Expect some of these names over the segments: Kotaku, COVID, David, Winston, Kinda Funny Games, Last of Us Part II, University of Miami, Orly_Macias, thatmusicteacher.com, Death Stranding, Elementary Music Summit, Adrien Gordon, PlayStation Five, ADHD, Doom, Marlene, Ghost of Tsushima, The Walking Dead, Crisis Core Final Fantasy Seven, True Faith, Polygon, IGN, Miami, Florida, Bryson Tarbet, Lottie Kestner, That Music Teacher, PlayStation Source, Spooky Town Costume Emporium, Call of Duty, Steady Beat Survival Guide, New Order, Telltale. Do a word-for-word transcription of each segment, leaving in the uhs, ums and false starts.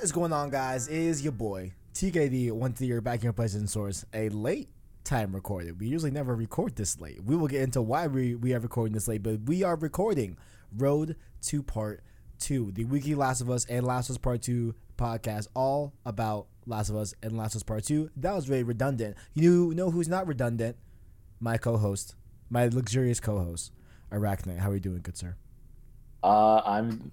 What is going on, guys? It is your boy T K D once a year back here on PlayStation Source, a late time recorded. We usually never record this late. We will get into why we, we are recording this late, but we are recording Road to Part Two, the weekly Last of Us and Last of Us Part Two podcast, all about Last of Us and Last of Us Part Two. That was really redundant. You know who's not redundant? My co-host, my luxurious co-host, Arachne. How are you doing, good sir? Uh, I'm.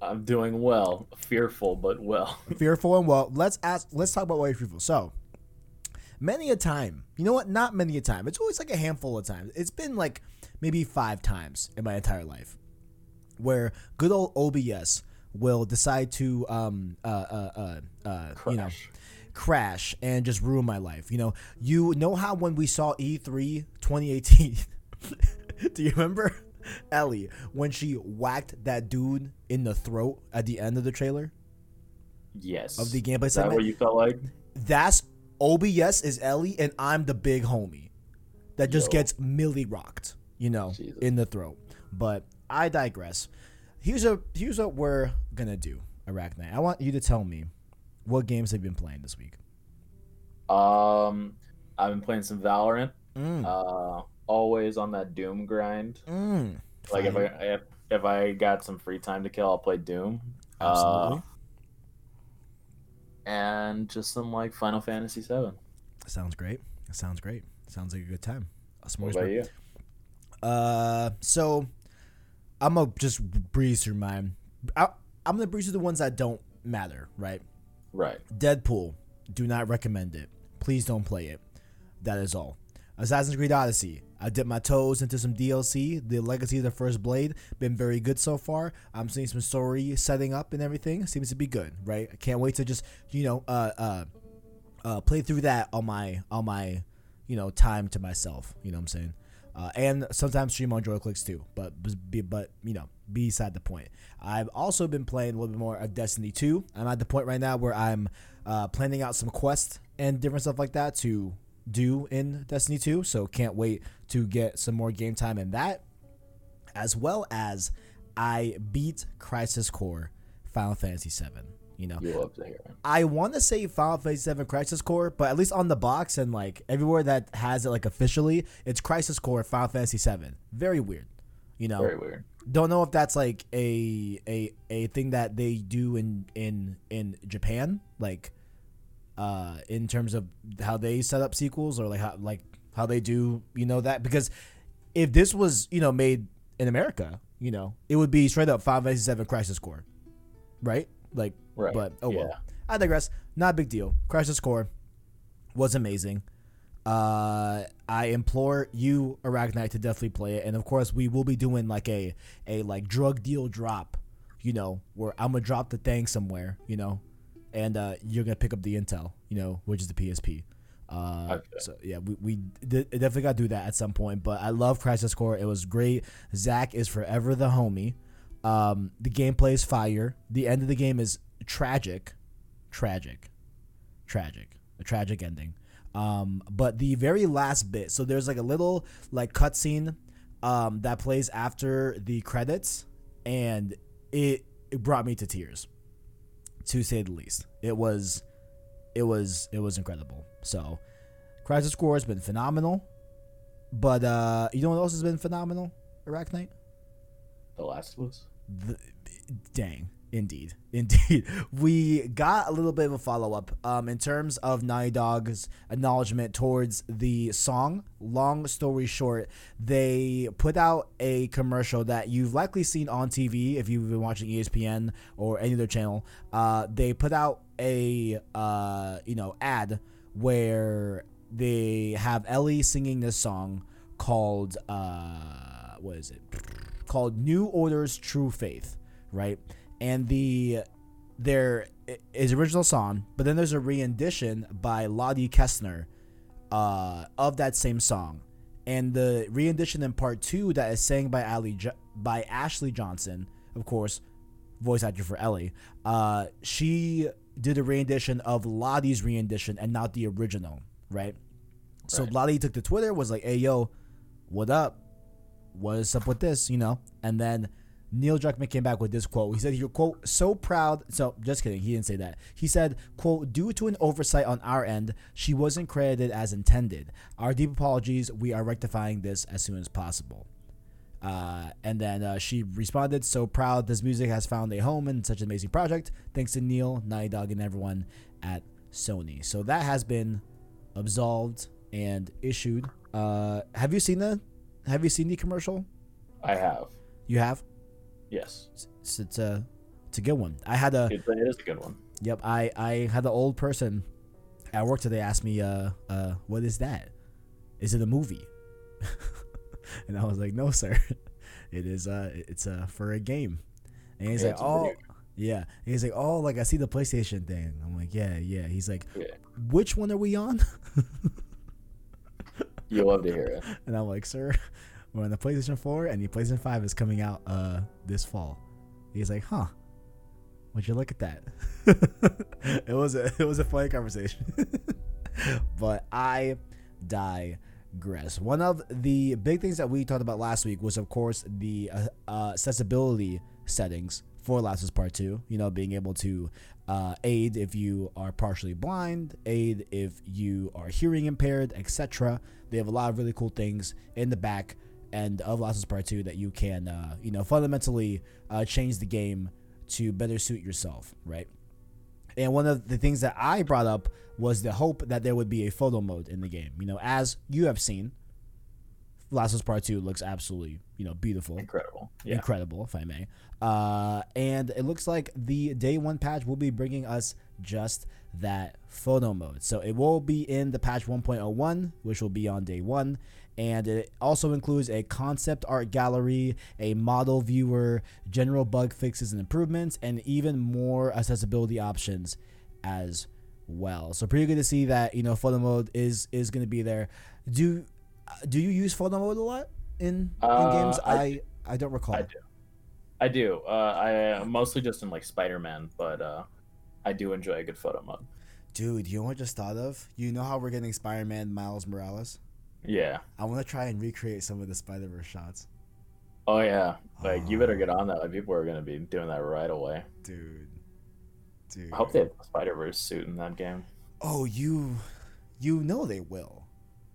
I'm doing well, fearful but well. Fearful and well. Let's ask. Let's talk about why you're fearful. So, many a time, you know what? Not many a time. It's always like a handful of times. It's been like maybe five times in my entire life, where good old O B S will decide to, um, uh, uh, uh, uh crash. you know, crash and just ruin my life. You know, you know how when we saw E three twenty eighteen, do you remember? Ellie, when she whacked that dude in the throat at the end of the trailer? Yes. Of the gameplay segment? Is that what you felt like? That's O B S is Ellie, and I'm the big homie that just Yo. gets milli-rocked, you know, Jesus. in the throat. But I digress. Here's a here's what we're going to do, Arachne. I want you to tell me what games have you been playing this week. Um, I've been playing some Valorant. Mm. Uh Always on that Doom grind. Mm, like if I if, if I got some free time to kill, I'll play Doom. Absolutely. Uh, and just some like Final Fantasy Seven. Sounds great. Sounds great. Sounds like a good time. A s'mores. What about you? Uh, so I'm gonna just breeze through mine. I, I'm gonna breeze through the ones that don't matter. Right. Right. Deadpool. Do not recommend it. Please don't play it. That is all. Assassin's Creed Odyssey. I dipped my toes into some D L C, the Legacy of the First Blade, been very good so far. I'm seeing some story setting up and everything. Seems to be good, right? I can't wait to just, you know, uh, uh, uh, play through that on my, on my, you know, time to myself. You know what I'm saying? Uh, and sometimes stream on JoyClicks too, but, but, you know, beside the point. I've also been playing a little bit more of Destiny two. I'm at the point right now where I'm uh, planning out some quests and different stuff like that to do in Destiny two, so can't wait to get some more game time in that, as well as I beat Crisis Core Final Fantasy Seven. You know, you love to hear it. I want to say Final Fantasy Seven Crisis Core, but at least on the box and like everywhere that has it like officially, it's Crisis Core Final Fantasy Seven. Very weird, you know. Very weird. Don't know if that's like a a a thing that they do in in in Japan, like. Uh, in terms of how they set up sequels or like how, like how they do, you know, that, because if this was, you know, made in America, you know, it would be straight up Final Fantasy seven Crisis Core, right? Like, right. But oh yeah. well, I digress. Not a big deal. Crisis Core was amazing. Uh, I implore you, Arachnite, to definitely play it, and of course we will be doing like a a like drug deal drop, you know, where I'm gonna drop the thing somewhere, you know. And uh, you're gonna pick up the Intel, you know, which is the P S P. Uh, okay. So yeah, we we did, definitely gotta do that at some point. But I love Crisis Core; it was great. Zach is forever the homie. Um, the gameplay is fire. The end of the game is tragic, tragic, tragic, a tragic ending. Um, but the very last bit, so there's like a little like cutscene um, that plays after the credits, and it it brought me to tears. To say the least, it was, it was, it was incredible. So, Crisis Core has been phenomenal, but uh, you know what else has been phenomenal? Arachnite? The Last of Us. The, dang, indeed, indeed. We got a little bit of a follow up um, in terms of Naughty Dog's acknowledgement towards the song. Long story short, they put out a commercial that you've likely seen on T V if you've been watching E S P N or any other channel. Uh, they put out a uh, you know ad where they have Ellie singing this song called uh, what is it? Called New Order's True Faith, right? And the their is original song, but then there's a rendition by Lottie Kestner. Uh, of that same song, and the rendition in part two that is sang by Ali jo- by Ashley Johnson, of course, voice actor for Ellie. Uh, she did a rendition of Lottie's rendition and not the original, right? right? So Lottie took to Twitter, was like, "Hey yo, what up? What is up with this?" You know, and then Neil Druckmann came back with this quote. He said, "You're, quote, so proud." So, just kidding. He didn't say that. He said, quote, "Due to an oversight on our end, she wasn't credited as intended. Our deep apologies. We are rectifying this as soon as possible." Uh, and then uh, she responded, "So proud. This music has found a home in such an amazing project. Thanks to Neil, Naughty Dog, and everyone at Sony." So that has been absolved and issued. Uh, have you seen the Have you seen the commercial? I have. You have? Yes. It's, it's a it's a good one. I had a. It is a good one. Yep. I, I had an old person at work today ask me, uh, uh, "What is that? Is it a movie?" And I was like, "No, sir. It is. Uh, it's uh for a game." And he's yeah, like, "Oh, weird. yeah." And he's like, "Oh, like I see the PlayStation thing." I'm like, "Yeah, yeah." He's like, yeah. "Which one are we on?" You'll love to hear it. And I'm like, "Sir, we're on the PlayStation four, and the PlayStation five is coming out uh this fall." He's like, "Huh? Would you look at that?" It was a it was a funny conversation. But I digress. One of the big things that we talked about last week was, of course, the uh, uh, accessibility settings for Last of Us Part Two. You know, being able to uh, aid if you are partially blind, aid if you are hearing impaired, et cetera. They have a lot of really cool things in the back end of Last of Us Part Two that you can, uh, you know, fundamentally uh, change the game to better suit yourself, right? And one of the things that I brought up was the hope that there would be a photo mode in the game. You know, as you have seen, Last of Us Part Two looks absolutely, you know, beautiful, incredible, yeah. incredible, if I may. Uh, and it looks like the day one patch will be bringing us just that photo mode. So it will be in the patch one point oh one, which will be on day one, and it also includes a concept art gallery, a model viewer, general bug fixes and improvements, and even more accessibility options as well. So pretty good to see that, you know, photo mode is is going to be there. Do Do you use photo mode a lot in, in uh, games? I I, do. I don't recall. I do. I do. Uh, I mostly just in like Spider-Man, but uh, I do enjoy a good photo mode. Dude, you know what I just thought of? You know how we're getting Spider-Man Miles Morales? Yeah. I want to try and recreate some of the Spider-Verse shots. Oh yeah, like oh. You better get on that. Like, people are gonna be doing that right away. Dude, dude. I hope they have a Spider-Verse suit in that game. Oh, you, you know they will.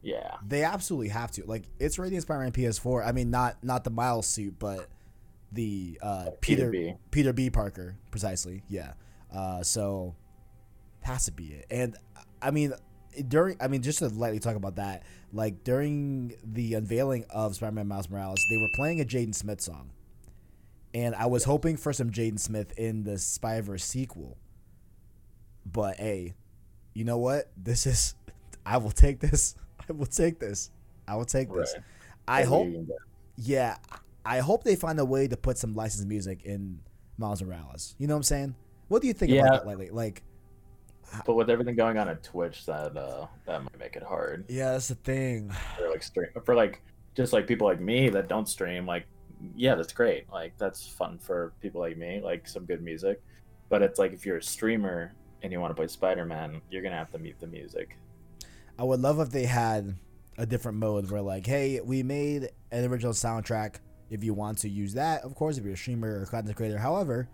Yeah, they absolutely have to. Like, it's rated Spider-Man P S four. I mean, not not the Miles suit, but the uh, like Peter B. Peter B. Parker, precisely. Yeah. Uh, so has to be it. And I mean, during I mean, just to lightly talk about that, like during the unveiling of Spider-Man Miles Morales, they were playing a Jaden Smith song, and I was yeah. hoping for some Jaden Smith in the Spider-Verse sequel. But hey, you know what? This is I will take this. I will take this. I will take this. Right. I hope, yeah, I hope they find a way to put some licensed music in Miles Morales. You know what I'm saying? What do you think yeah. about that lately? Like, but with everything going on at Twitch, that uh, that might make it hard. Yeah, that's the thing. For like stream, for like just like people like me that don't stream, like yeah, that's great. Like that's fun for people like me, like some good music. But it's like if you're a streamer and you want to play Spider-Man, you're gonna have to mute the music. I would love if they had a different mode where, like, hey, we made an original soundtrack. If you want to use that, of course, if you're a streamer or content creator. However,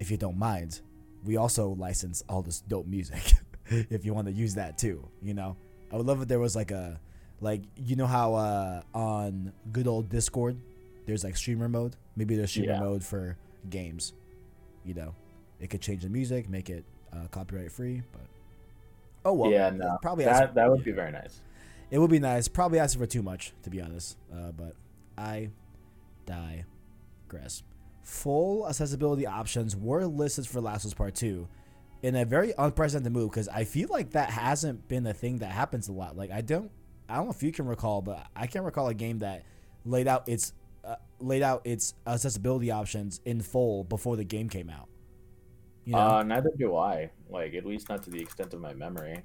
if you don't mind, we also license all this dope music if you want to use that too, you know? I would love if there was, like, a, like, you know how uh, on good old Discord, there's, like, streamer mode? Maybe there's streamer yeah. mode for games, you know? It could change the music, make it uh, copyright-free, but... Oh well, yeah, no. Probably that for, that would yeah. be very nice. It would be nice. Probably asking for too much, to be honest. Uh, but I digress. Full accessibility options were listed for Last of Us Part Two, in a very unprecedented move because I feel like that hasn't been a thing that happens a lot. Like I don't, I don't know if you can recall, but I can't recall a game that laid out its uh, laid out its accessibility options in full before the game came out. You know? Uh, neither do I. Like, at least not to the extent of my memory.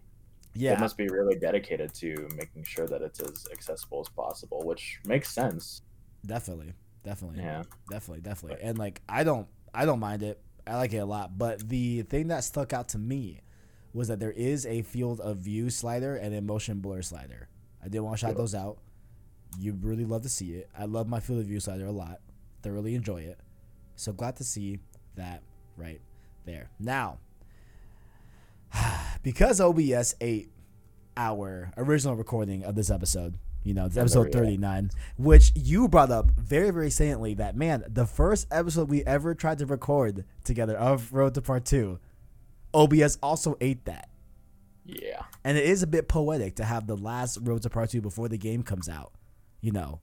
Yeah, it must be really dedicated to making sure that it's as accessible as possible, which makes sense. Definitely, definitely, yeah, definitely, definitely. And like, I don't, I don't mind it. I like it a lot. But the thing that stuck out to me was that there is a field of view slider and a motion blur slider. I did want to shout cool. those out. You really love to see it. I love my field of view slider a lot. Thoroughly enjoy it. So glad to see that right there. Now, because O B S ate our original recording of this episode, you know, it's episode thirty-nine, which you brought up very, very saliently that, man, the first episode we ever tried to record together of Road to Part two, O B S also ate that. Yeah. And it is a bit poetic to have the last Road to Part two before the game comes out, you know,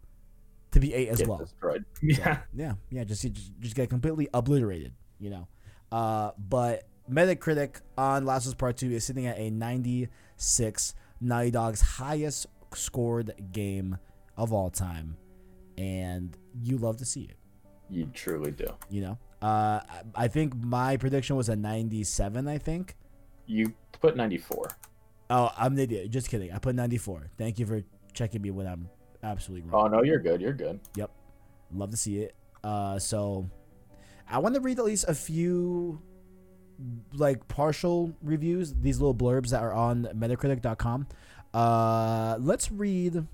to be ate as get well. Destroyed. Yeah. So, yeah. Yeah. Just, just, just get completely obliterated, you know. Uh, but Metacritic on Last of Us Part two is sitting at a ninety-six, Naughty Dog's highest scored game of all time, and you love to see it. You truly do. You know, uh, I think my prediction was a ninety-seven. I think you put ninety-four. Oh, I'm an idiot. Just kidding. I put ninety-four. Thank you for checking me when I'm absolutely wrong. Oh no, you're good. You're good. Yep, love to see it. Uh, so I want to read at least a few, like, partial reviews. These little blurbs that are on Metacritic dot com. Uh, let's read.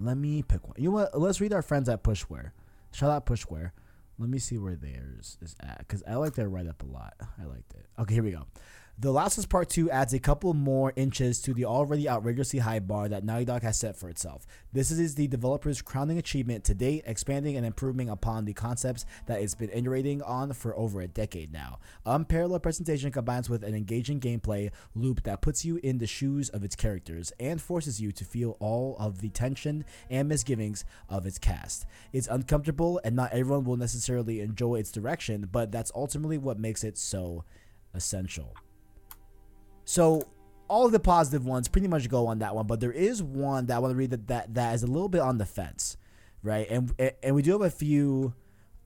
Let me pick one. You know what? Let's read our friends at Push Square. Shout out Push Square. Let me see where theirs is at, because I like their write up a lot. I liked it. Okay, here we go. The Last of Us Part two adds a couple more inches to the already outrageously high bar that Naughty Dog has set for itself. This is the developer's crowning achievement to date, expanding and improving upon the concepts that it's been iterating on for over a decade now. Unparalleled presentation combines with an engaging gameplay loop that puts you in the shoes of its characters and forces you to feel all of the tension and misgivings of its cast. It's uncomfortable, and not everyone will necessarily enjoy its direction, but that's ultimately what makes it so essential. So all of the positive ones pretty much go on that one, but there is one that I want to read that, that, that is a little bit on the fence, right? And and we do have a few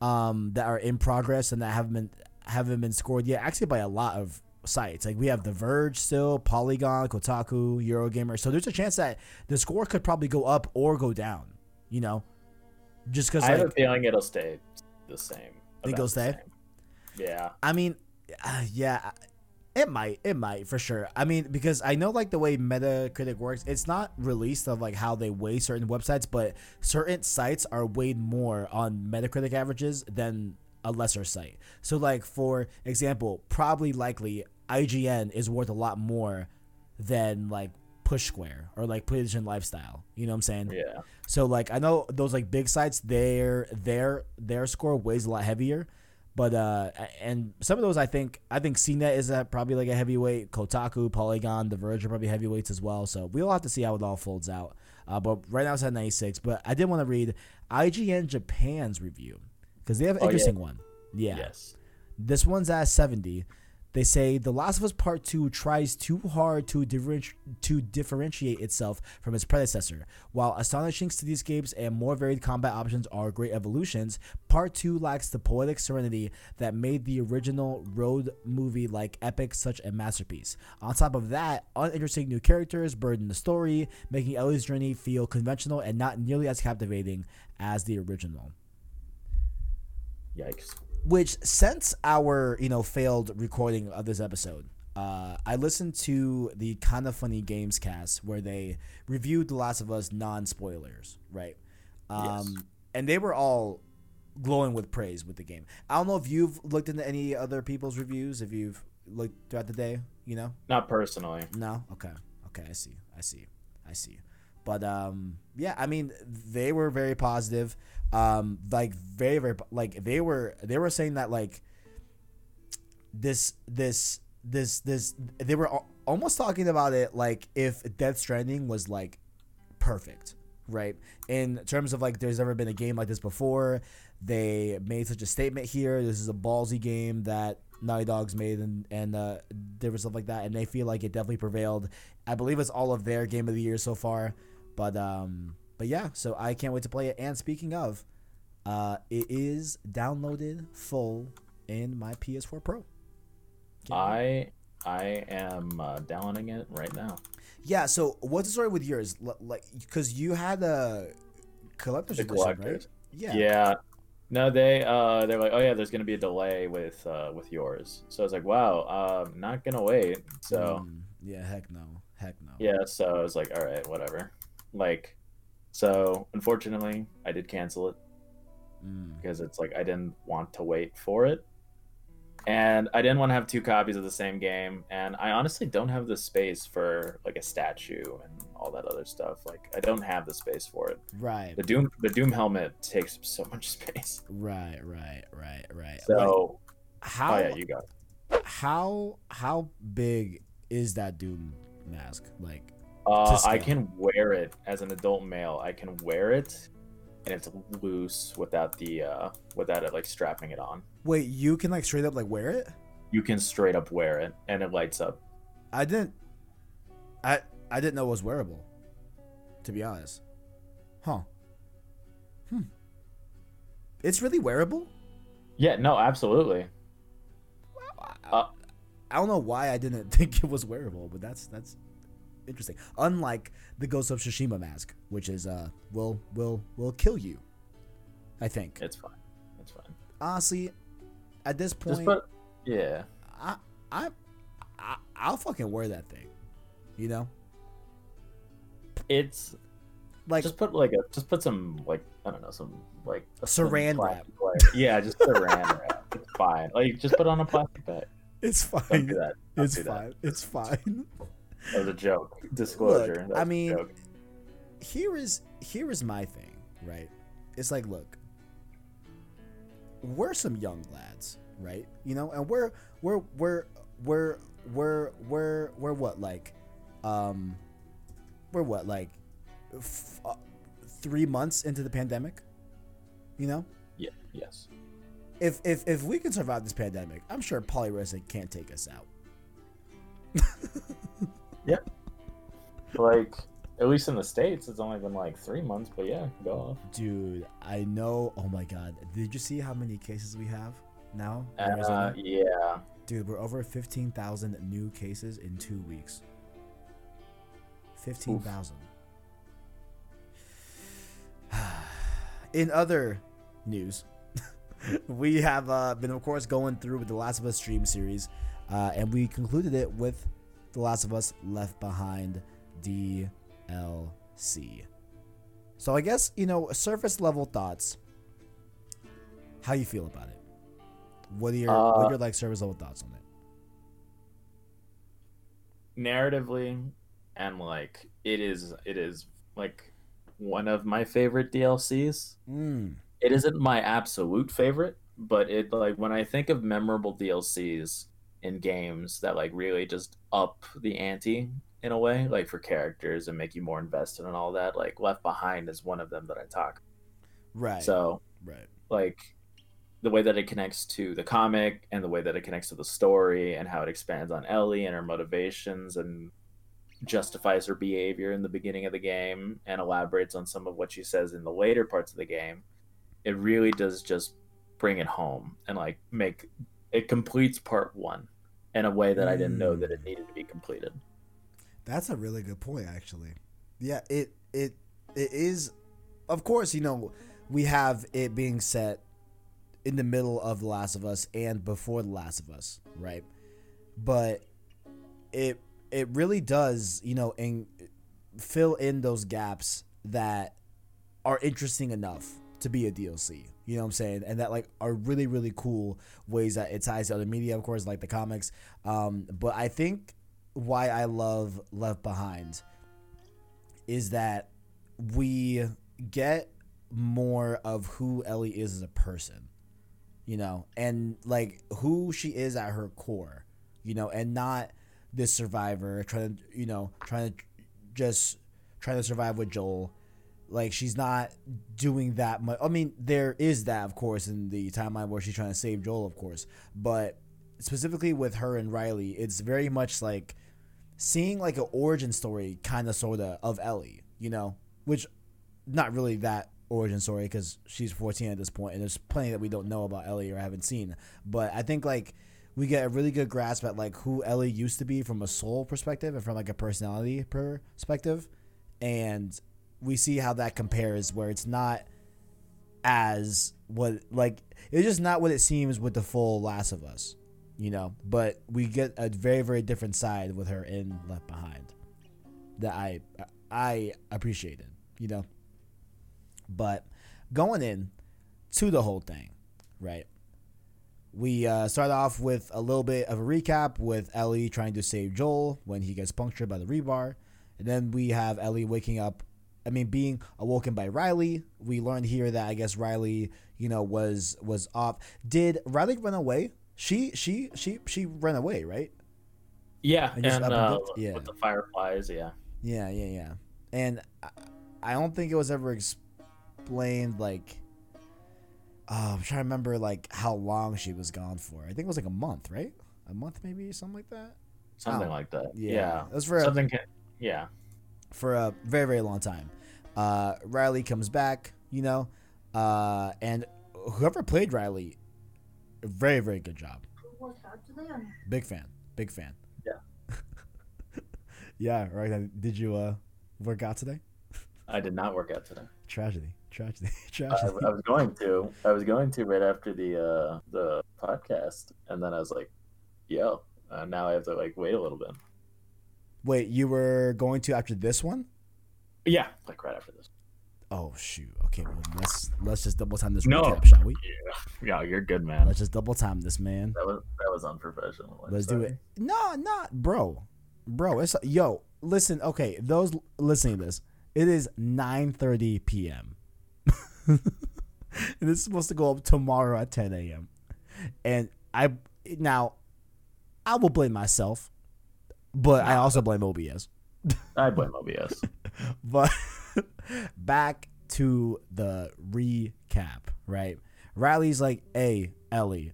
um, that are in progress and that haven't been haven't been scored yet, actually by a lot of sites. Like, we have The Verge still, Polygon, Kotaku, Eurogamer. So there's a chance that the score could probably go up or go down, you know? Just because I like, have a feeling it'll stay the same. Think it'll stay? Same. Yeah. I mean, uh, yeah. It might, it might for sure. I mean, because I know, like, the way Metacritic works, it's not released of, like, how they weigh certain websites, but certain sites are weighed more on Metacritic averages than a lesser site. So, like, for example, probably likely I G N is worth a lot more than, like, Push Square or, like, PlayStation Lifestyle. You know what I'm saying? Yeah. So, like, I know those, like, big sites, their their their score weighs a lot heavier. But uh, and some of those, I think, I think C net is at probably like a heavyweight. Kotaku, Polygon, The Verge are probably heavyweights as well. So we'll have to see how it all folds out. Uh, but right now it's at ninety-six. But I did want to read I G N Japan's review because they have an oh, interesting yeah. one. Yeah. Yes. This one's at seventy. They say The Last of Us Part two tries too hard to, differenti- to differentiate itself from its predecessor. While astonishing cityscapes and more varied combat options are great evolutions, Part two lacks the poetic serenity that made the original road movie-like epic such a masterpiece. On top of that, uninteresting new characters burden the story, making Ellie's journey feel conventional and not nearly as captivating as the original. Yikes. Which, since our, you know, failed recording of this episode, uh, I listened to the Kinda Funny Games cast where they reviewed The Last of Us non-spoilers, right? Um, yes. And they were all glowing with praise with the game. I don't know if you've looked into any other people's reviews, if you've looked throughout the day, you know? Not personally. No? Okay. Okay, I see. I see. I see. But, um, yeah, I mean, they were very positive. Um, like very, very, like they were, they were saying that like this, this, this, this, they were almost talking about it like if Death Stranding was like perfect, right? In terms of like, there's never been a game like this before. They made such a statement here. This is a ballsy game that Naughty Dog's made, and and uh, there was stuff like that, and they feel like it definitely prevailed. I believe it's all of their game of the year so far, but um. But yeah, so I can't wait to play it. And speaking of, uh, it is downloaded full in my P S four Pro. Can't I wait. I am uh, downloading it right now. Yeah. So what's the story with yours? L- like, because you had a collector's edition, right? Yeah. Yeah. No, they uh, they're like, oh yeah, there's gonna be a delay with uh, with yours. So I was like, wow, uh, not gonna wait. So mm, yeah, heck no, heck no. Yeah. So I was like, all right, whatever. Like. So, unfortunately, I did cancel it. mm. because it's like I didn't want to wait for it, and I didn't want to have two copies of the same game, and I honestly don't have the space for like a statue and all that other stuff. Like I don't have the space for it. Right. The Doom the Doom helmet takes up so much space. Right, right, right, right. So like, how oh yeah, you got it. How how big is that Doom mask? Like uh, I can wear it as an adult male. I can wear it and it's loose without the uh without it like strapping it on. Wait, you can like straight up like wear it? You can straight up wear it and it lights up. I didn't I I didn't know it was wearable, to be honest. Huh. Hmm. It's really wearable? Yeah, no, absolutely. Well, I, uh, I don't know why I didn't think it was wearable, but that's that's interesting. Unlike the Ghost of Tsushima mask, which is uh will will will kill you. I think. It's fine. It's fine. Honestly, at this point, put, yeah. I I I I'll fucking wear that thing. You know? It's like just put like a just put some like I don't know some like a saran wrap. Like, yeah, just saran wrap. It's fine. Like just put on a plastic bag. It's fine. Don't do that. Don't it's do fine. That. It's fine. That was a joke. Disclosure. Look, I mean, here is here is my thing, right? It's like, look, we're some young lads, right? You know, and we're we're we're we're we're we're we're what like, um, we're what like, f- uh, three months into the pandemic, you know? Yeah. Yes. If if if we can survive this pandemic, I'm sure polyresic can't take us out. Yep. Like, at least in the States, it's only been like three months, but yeah, go off. Dude, I know. Oh my God. Did you see how many cases we have now? Uh, yeah. Dude, we're over fifteen thousand new cases in two weeks. fifteen thousand. In other news, we have uh, been, of course, going through with the Last of Us stream series, uh, and we concluded it with The Last of Us Left Behind D L C. So I guess, you know, surface level thoughts. How you feel about it? What are your uh, what are your like surface level thoughts on it? Narratively, and like it is it is like one of my favorite D L Cs. Mm. It isn't my absolute favorite, but it like when I think of memorable D L Cs in games that like really just up the ante in a way, like for characters and make you more invested and all that, like Left Behind is one of them that I talk about. Right. So right. Like the way that it connects to the comic and the way that it connects to the story and how it expands on Ellie and her motivations and justifies her behavior in the beginning of the game and elaborates on some of what she says in the later parts of the game. It really does just bring it home and like make it completes part one in a way that I didn't know that it needed to be completed. That's a really good point, actually. Yeah, it it it is. Of course, you know, we have it being set in the middle of The Last of Us and before The Last of Us, right? But it it really does, you know, in, fill in those gaps that are interesting enough to be a D L C. You know what I'm saying? And that like are really, really cool ways that it ties to other media, of course, like the comics. Um, but I think why I love Left Behind is that we get more of who Ellie is as a person, you know, and like who she is at her core, you know, and not this survivor trying to, you know, trying to just trying to survive with Joel. Like, she's not doing that much. I mean, there is that, of course, in the timeline where she's trying to save Joel, of course. But specifically with her and Riley, it's very much like seeing like an origin story kind of sort of of Ellie, you know, which not really that origin story because she's fourteen at this point. And there's plenty that we don't know about Ellie or haven't seen. But I think like we get a really good grasp at like who Ellie used to be from a soul perspective and from like a personality perspective. And we see how that compares where it's not as what like it's just not what it seems with the full Last of Us, you know, but we get a very, very different side with her in Left Behind that I, I appreciated, you know, but going in, to the whole thing, right? We uh, start off with a little bit of a recap with Ellie trying to save Joel when he gets punctured by the rebar. And then we have Ellie waking up, I mean, being awoken by Riley. We learned here that I guess Riley, you know, was was off. Did Riley run away? She she she she ran away, right? Yeah, and, and uh, yeah. with the Fireflies, yeah. Yeah, yeah, yeah. And I, I don't think it was ever explained, like... Uh, I'm trying to remember, like, how long she was gone for. I think it was, like, a month, right? A month, maybe? Something like that? Something oh, like that. Yeah. yeah. It was for Something a, can, yeah. For a very, very long time. Uh, Riley comes back, you know, uh, and whoever played Riley, very, very good job. Big fan. Big fan. Yeah. yeah, right. Did you uh, work out today? I did not work out today. Tragedy. Tragedy, tragedy. I, I was going to, I was going to right after the uh, the podcast, and then I was like, "Yo, uh, now I have to like wait a little bit." Wait, you were going to after this one? Yeah, like right after this. Oh shoot! Okay, well, let's let's just double time this no. recap, shall we? Yeah, yeah, you're good, man. Let's just double time this, man. That was that was unprofessional. I'm let's sorry. do it. No, not bro, bro. It's yo. Listen, okay, those listening to this, it is nine thirty p.m. This is supposed to go up tomorrow at ten a.m. And I now I will blame myself, but I also blame O B S. I blame O B S. But back to the recap, right? Riley's like, "Hey, Ellie,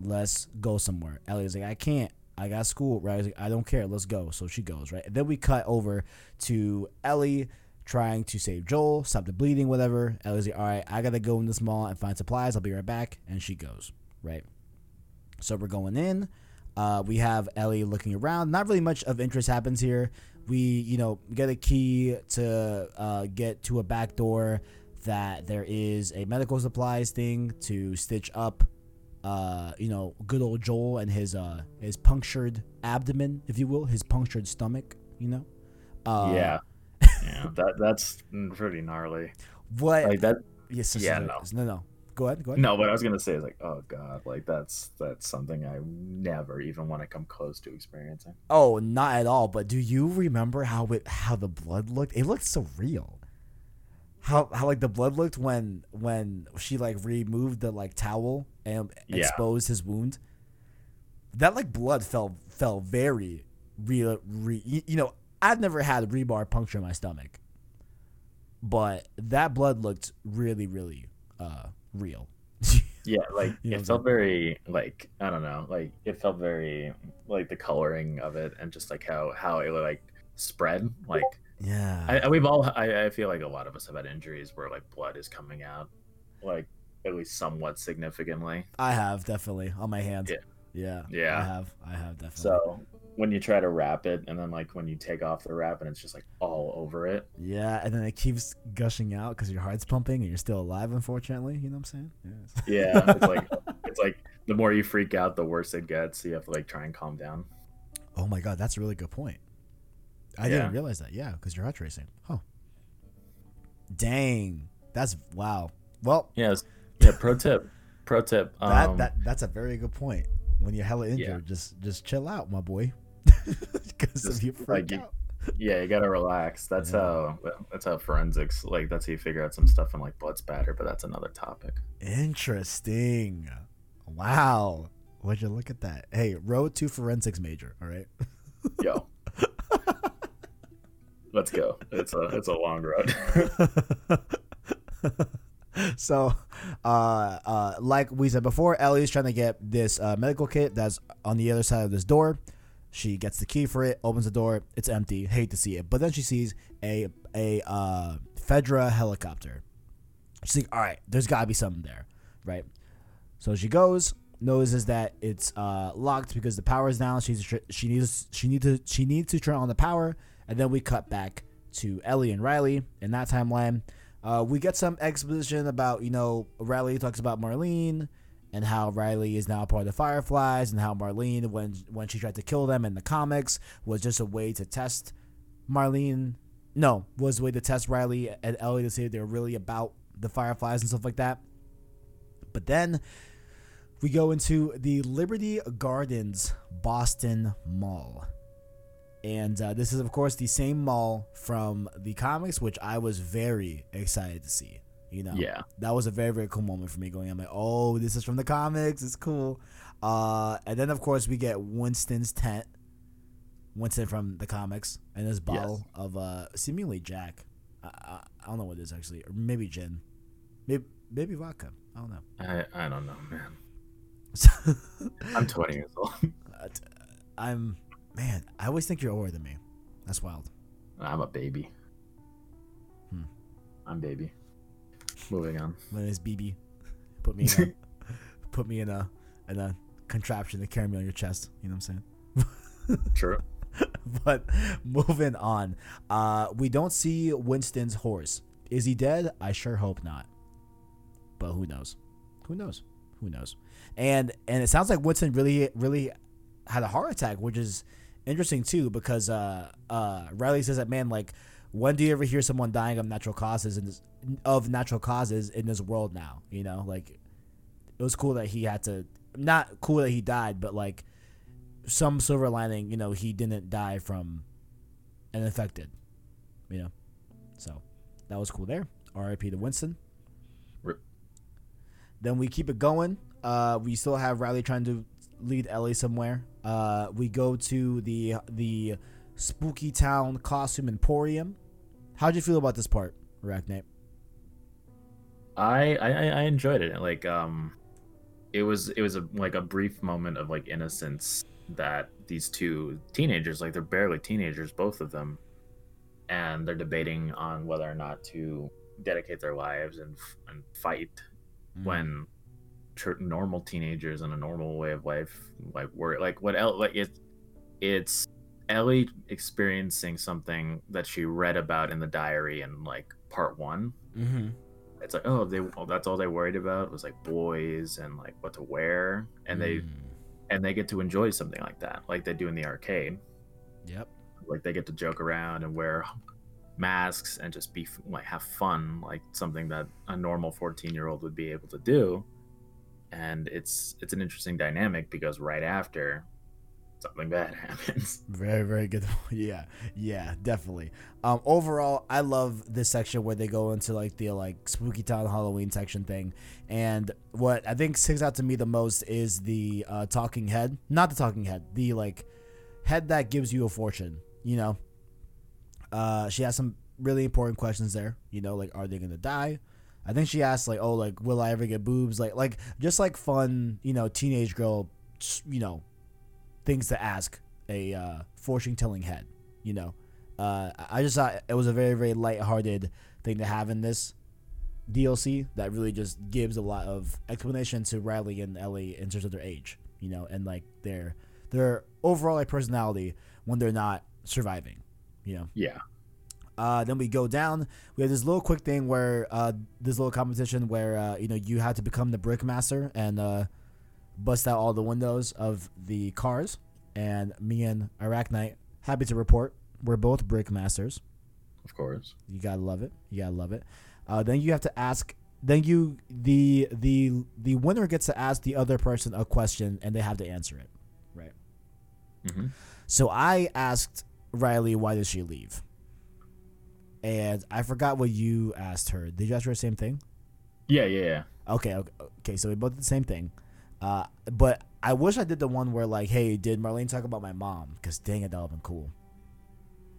let's go somewhere." Ellie's like, "I can't. I got school." Riley's like, "I don't care. Let's go." So she goes, right? And then we cut over to Ellie trying to save Joel, stop the bleeding, whatever. Ellie's like, "All right, I gotta go in this mall and find supplies. I'll be right back." And she goes, right? So we're going in. Uh, we have Ellie looking around. Not really much of interest happens here. We, you know, get a key to uh, get to a back door that there is a medical supplies thing to stitch up, uh, you know, good old Joel and his uh, his punctured abdomen, if you will, his punctured stomach, you know? Uh, yeah. Yeah, that that's pretty gnarly. What? Like that? Yes, yes, yeah, no. no, no. Go ahead, go ahead. No, what I was gonna say is like, oh god, like that's that's something I never even want to come close to experiencing. Oh, not at all. But do you remember how it how the blood looked? It looked so real. How how like the blood looked when when she like removed the like towel and yeah. exposed his wound. That like blood felt felt very real, re, you know. I've never had a rebar puncture in my stomach, but that blood looked really, really uh, real. Yeah, like you know it felt very, like, I don't know, like it felt very, like the coloring of it and just like how, how it like spread. Like, yeah, I, we've all, I, I feel like a lot of us have had injuries where like blood is coming out, like at least somewhat significantly. I have definitely on my hands. Yeah. Yeah. Yeah. I have, I have definitely. So. When you try to wrap it, and then like when you take off the wrap, and it's just like all over it. Yeah, and then it keeps gushing out because your heart's pumping, and you're still alive. Unfortunately, you know what I'm saying? Yes. Yeah, it's like it's like the more you freak out, the worse it gets. So you have to like try and calm down. Oh my god, that's a really good point. I yeah. didn't realize that. Yeah, because you're heart racing. Huh. Dang, that's wow. Well, yeah, yeah. Pro tip, pro tip. Um, that that that's a very good point. When you're hella injured, yeah. just just chill out, my boy. Because if you freak like, out. Yeah, you gotta relax. That's yeah. how that's how forensics like that's how you figure out some stuff in like blood spatter, but that's another topic. Interesting. Wow. Would you look at that? Hey, road to forensics major, all right? Yo. Let's go. It's a it's a long road. So, uh, uh, like we said before, Ellie's trying to get this uh, medical kit that's on the other side of this door. She gets the key for it, opens the door. It's empty. Hate to see it. But then she sees a a uh, Fedra helicopter. She's like, all right, there's got to be something there, right? So she goes, notices that it's uh, locked because the power is down. She's she needs she needs to she needs to turn on the power, and then we cut back to Ellie and Riley in that timeline. Uh, we get some exposition about, you know, Riley talks about Marlene and how Riley is now part of the Fireflies and how Marlene, when when she tried to kill them in the comics, was just a way to test Marlene. No, was a way to test Riley and Ellie to see if they're really about the Fireflies and stuff like that. But then we go into the Liberty Gardens Boston Mall. And uh, this is, of course, the same mall from the comics, which I was very excited to see. You know, yeah, that was a very, very cool moment for me going, I'm like, oh, this is from the comics. It's cool. Uh, and then, of course, we get Winston's tent. Winston from the comics. And this bottle yes. of uh, seemingly Jack. I, I, I don't know what it is, actually. Or maybe gin. Maybe, maybe vodka. I don't know. I, I don't know, man. I'm twenty years old. I'm... Man, I always think you're older than me. That's wild. I'm a baby. Hmm. I'm baby. Moving on. My name is B B. Put me in a, put me in a in a contraption to carry me on your chest. You know what I'm saying? True. But moving on. Uh, we don't see Winston's horse. Is he dead? I sure hope not. But who knows? Who knows? Who knows? And and it sounds like Winston really really had a heart attack, which is interesting too, because uh uh Riley says that, man, like, when do you ever hear someone dying of natural causes in this, of natural causes in this world now, you know? Like, it was cool that he had to, not cool that he died, but like some silver lining, you know, he didn't die from an infected, you know? So that was cool there. R I P to Winston. Rip. Then we keep it going. Uh we still have Riley trying to lead Ellie somewhere. Uh, we go to the the Spooky Town Costume Emporium. How'd you feel about this part, Arachne? I, I I enjoyed it. Like, um, it was it was a like a brief moment of like innocence that these two teenagers, like, they're barely teenagers, both of them, and they're debating on whether or not to dedicate their lives and and fight mm. when normal teenagers in a normal way of life, like work, like what else, like it it's Ellie experiencing something that she read about in the diary in like part one. Mm-hmm. It's like, oh, they oh, that's all they worried about was like boys and like what to wear, and mm. they and they get to enjoy something like that, like they do in the arcade. Yep. Like they get to joke around and wear masks and just be like, have fun, like something that a normal fourteen year old would be able to do. And it's it's an interesting dynamic because right after, something bad happens. Very, very good. Yeah, yeah, definitely. Um, overall, I love this section where they go into like the like Spooky Town Halloween section thing. And what I think sticks out to me the most is the uh, talking head. Not the talking head. The like head that gives you a fortune, you know. Uh, she has some really important questions there. You know, like, are they going to die? I think she asked, like, oh, like, will I ever get boobs? Like, like just, like, fun, you know, teenage girl, you know, things to ask a uh, fortune-telling head, you know. Uh, I just thought it was a very, very lighthearted thing to have in this D L C that really just gives a lot of explanation to Riley and Ellie in terms of their age, you know, and, like, their their overall like, personality when they're not surviving, you know. Yeah. Uh, then we go down. We have this little quick thing where uh, this little competition where uh, you know, you have to become the brick master and uh, bust out all the windows of the cars. And me and Arachnite, happy to report, we're both brick masters. Of course, you gotta love it. You gotta love it. Uh, then you have to ask. Then you the the the winner gets to ask the other person a question, and they have to answer it. Right. Mm-hmm. So I asked Riley, why did she leave? And I forgot what you asked her. Did you ask her the same thing? Yeah, yeah, yeah. Okay, okay, okay. So we both did the same thing. Uh, but I wish I did the one where, like, hey, did Marlene talk about my mom? Because, dang it, that would have been cool.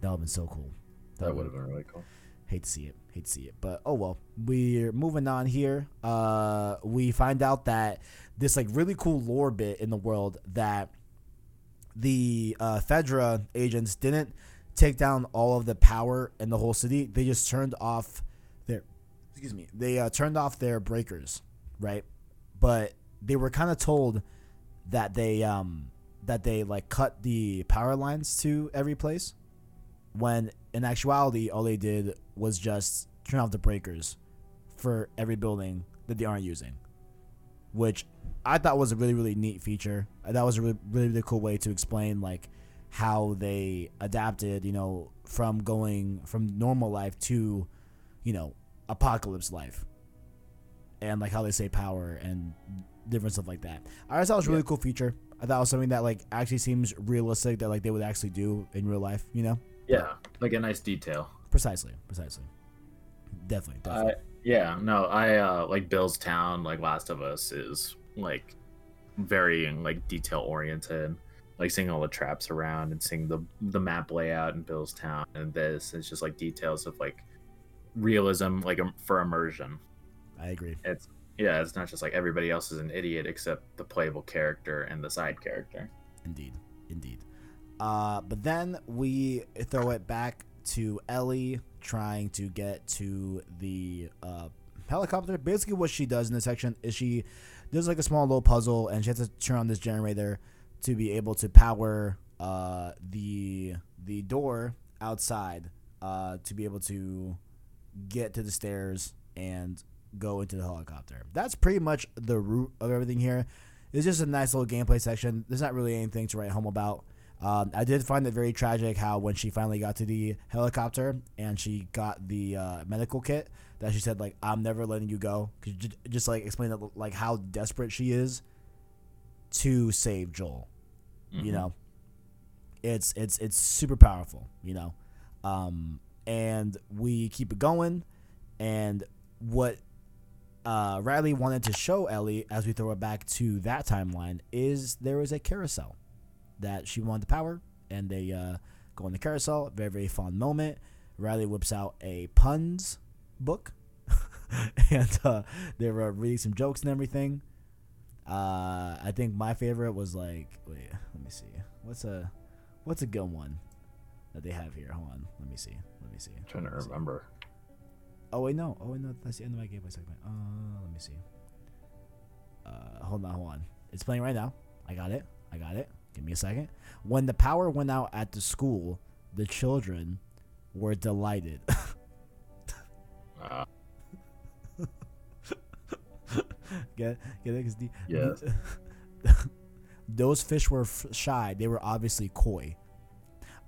That would have been so cool. That, that would have been really cool. Hate to see it. Hate to see it. But, oh, well. We're moving on here. Uh, we find out that this, like, really cool lore bit in the world that the uh, Fedra agents didn't take down all of the power in the whole city. They just turned off their, excuse me, they uh, turned off their breakers, right? But they were kind of told that they, um, that they like cut the power lines to every place, when in actuality, all they did was just turn off the breakers for every building that they aren't using, which I thought was a really, really neat feature. That was a really, really, really cool way to explain, like, how they adapted, you know, from going from normal life to, you know, apocalypse life. and like how they say power and different stuff like that. I just thought it was a really yeah. cool feature. I thought it was something that like actually seems realistic that like they would actually do in real life, you know? Yeah, like a nice detail. Precisely, precisely. Definitely, definitely. Uh, yeah, no, I uh, like Bill's town, like Last of Us is like very like detail oriented. Like seeing all the traps around and seeing the the map layout in Bill's town and this, it's just like details of like realism, like um, for immersion. I agree. It's yeah, it's not just like everybody else is an idiot except the playable character and the side character. Indeed, indeed. Uh, but then we throw it back to Ellie trying to get to the uh, helicopter. Basically, what she does in this section is she does like a small little puzzle, and she has to turn on this generator to be able to power uh, the the door outside uh, to be able to get to the stairs and go into the helicopter. That's pretty much the root of everything here. It's just a nice little gameplay section. There's not really anything to write home about. Um, I did find it very tragic how when she finally got to the helicopter and she got the uh, medical kit, that she said, like, I'm never letting you go. Cause you just, like, explain that, like, how desperate she is to save Joel. Mm-hmm. You know? It's it's it's super powerful, you know? Um, and we keep it going. And what uh, Riley wanted to show Ellie as we throw it back to that timeline is there was a carousel that she wanted to power, and they uh, go on the carousel. Very, very fond moment. Riley whips out a puns book, and uh, they were reading some jokes and everything. Uh, I think my favorite was like, wait, let me see. What's a what's a good one that they have here? Hold on, let me see. Let me see. I'm trying to remember. Oh wait, no. Oh wait, no. That's the end of my gameplay segment. Uh, let me see. Uh, hold on, hold on. It's playing right now. I got it. I got it. Give me a second. When the power went out at the school, the children were delighted. uh. Get, get it? Cause the, yeah. the, those fish were f- shy. They were obviously coy.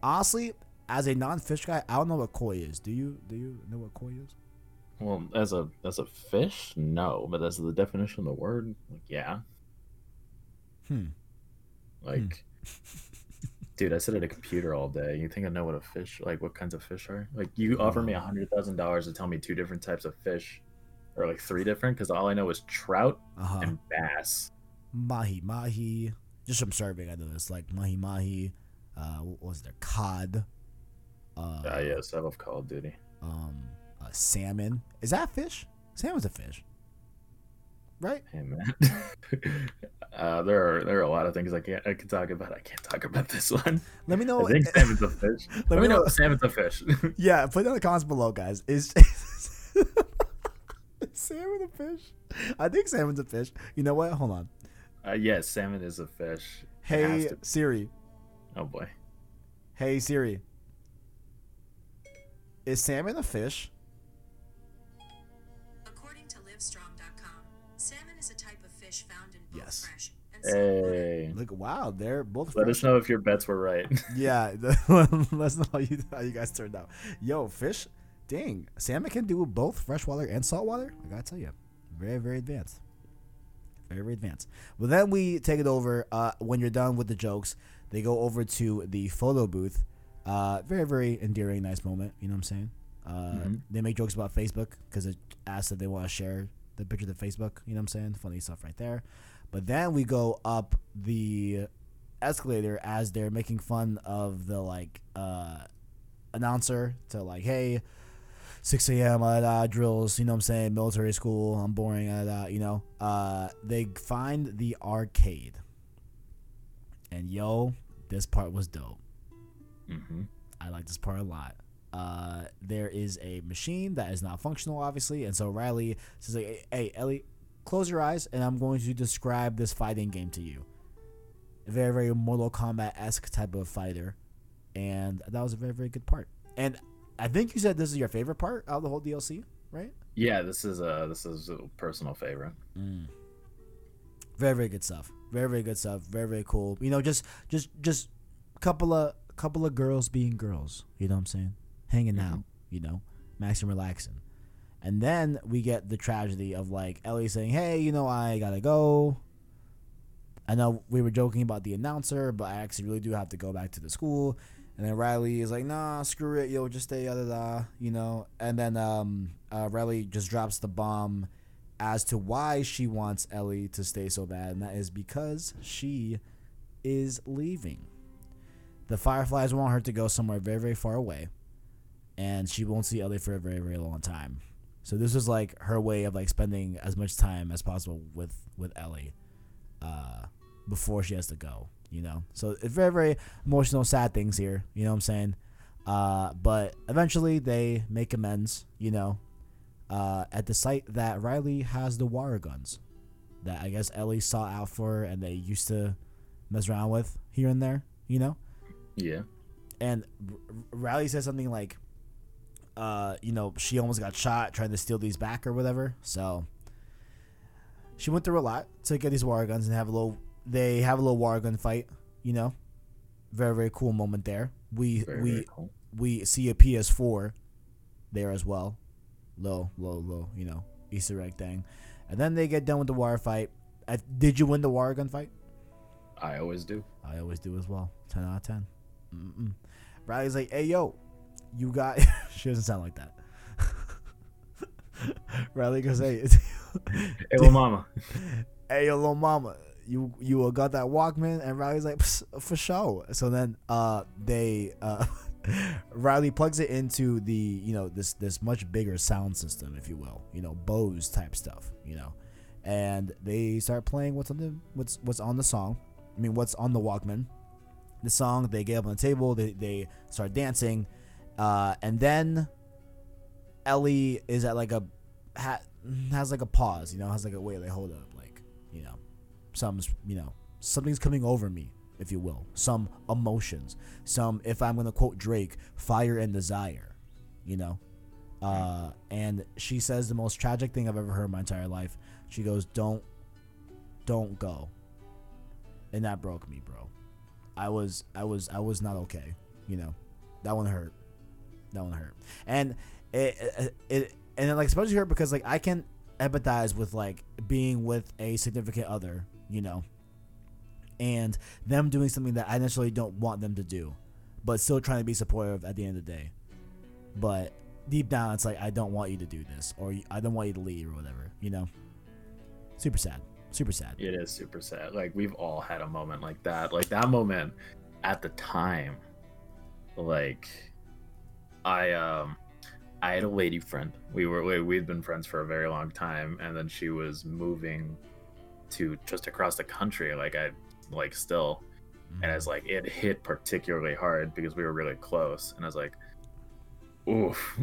Honestly, as a non-fish guy, I don't know what koi is. Do you? Do you know what koi is? Well, as a as a fish, no. But as the definition of the word, like, yeah. Hmm. Like, dude, I sit at a computer all day. You think I know what a fish, like what kinds of fish are? Like, you offer me one hundred thousand dollars to tell me two different types of fish, or like three different, because all I know is trout uh-huh. and bass. Mahi mahi. Just from serving, I know this. Like, mahi mahi. Uh, what was there? Cod. Uh, uh, yes, I love Call of Duty. Um, uh, salmon. Is that fish? Salmon's a fish. Right. Hey, man. uh, there are there are a lot of things I can't I can talk about. I can't talk about this one. Let me know. I think salmon's a fish. Let, Let me know. know if salmon's a fish. Yeah, put it in the comments below, guys. Is, is, is salmon a fish? I think salmon's a fish. You know what? Hold on. Uh, yes, yeah, salmon is a fish. Hey Siri. Oh boy. Hey Siri. Is salmon a fish? Yes. Hey. Look, wow, they're both. Let fresh. us know if your bets were right. Yeah, the, let us know how you, how you guys turned out. Yo, fish, dang, salmon can do both freshwater and saltwater. I gotta tell you, very, very advanced. Very, very advanced. Well, then we take it over. Uh, when you're done with the jokes, they go over to the photo booth. Uh, very, very endearing, nice moment. You know what I'm saying? Uh, mm-hmm. They make jokes about Facebook because it asks if they want to share the picture to Facebook. You know what I'm saying? Funny stuff right there. But then we go up the escalator as they're making fun of the, like, uh, announcer to, like, hey, six a.m., uh, drills, you know what I'm saying, military school, I'm boring, uh, you know. Uh, they find the arcade. And, yo, this part was dope. Mm-hmm. I like this part a lot. Uh, there is a machine that is not functional, obviously. And so Riley says, like, hey, hey Ellie, close your eyes, and I'm going to describe this fighting game to you. A very, very Mortal Kombat-esque type of fighter. And that was a very, very good part. And I think you said this is your favorite part out of the whole D L C, right? Yeah, this is a, this is a personal favorite. Mm. Very, very good stuff. Very, very good stuff. Very, very cool. You know, just just just a couple of, couple of girls being girls. You know what I'm saying? Hanging mm-hmm. out, you know? Maxing, relaxing. And then we get the tragedy of, like, Ellie saying, hey, you know, I gotta go. I know we were joking about the announcer, but I actually really do have to go back to the school. And then Riley is like, nah, screw it, yo, just stay, yada, da, you know. And then um, uh, Riley just drops the bomb as to why she wants Ellie to stay so bad, and that is because she is leaving. The Fireflies want her to go somewhere very, very far away, and she won't see Ellie for a very, very long time. So this is, like, her way of, like, spending as much time as possible with, with Ellie uh, before she has to go, you know? So it's very, very emotional, sad things here, you know what I'm saying? Uh, but eventually they make amends, you know? Uh, at the site that Riley has the water guns that I guess Ellie sought out for and they used to mess around with here and there, you know? Yeah. And R- Riley says something like, uh, you know, she almost got shot trying to steal these back or whatever. So she went through a lot to get these water guns and have a little, they have a little water gun fight, you know? Very, very cool moment there. We, very, we, very cool. We see a P S four there as well. Low, low, low, you know, Easter egg thing. And then they get done with the water fight. I, did you win the water gun fight? I always do. I always do as well. ten out of ten. Mm-mm. Riley's like, hey, yo, you got... She doesn't sound like that. Riley goes, hey... hey, little mama. Hey, yo, little mama. You you got that Walkman? And Riley's like, for sure. So then uh, they... Uh, Riley plugs it into the, you know, this this much bigger sound system, if you will, you know, Bose type stuff, you know, and they start playing what's on the what's what's on the song. I mean, what's on the Walkman? The song. They get up on the table. They they start dancing, uh, and then Ellie is at like a ha, has like a pause, you know, has like a wait, like hold up, like you know, something's you know something's coming over me, if you will, some emotions, some, if I'm going to quote Drake, fire and desire, you know? Uh, and she says the most tragic thing I've ever heard in my entire life. She goes, don't, don't go. And that broke me, bro. I was, I was, I was not okay. You know, that one hurt. That one hurt. And it, it, it and it like, especially hurt because like, I can empathize with like being with a significant other, you know, and them doing something that I necessarily don't want them to do, but still trying to be supportive at the end of the day. But deep down, it's like, I don't want you to do this, or I don't want you to leave, or whatever, you know? Super sad. Super sad. It is super sad. Like, we've all had a moment like that. Like, that moment at the time, like, I, um, I had a lady friend. We were, we, we'd been friends for a very long time, and then she was moving to just across the country. Like, I, like still and it's like it hit particularly hard because we were really close, and I was like, oof.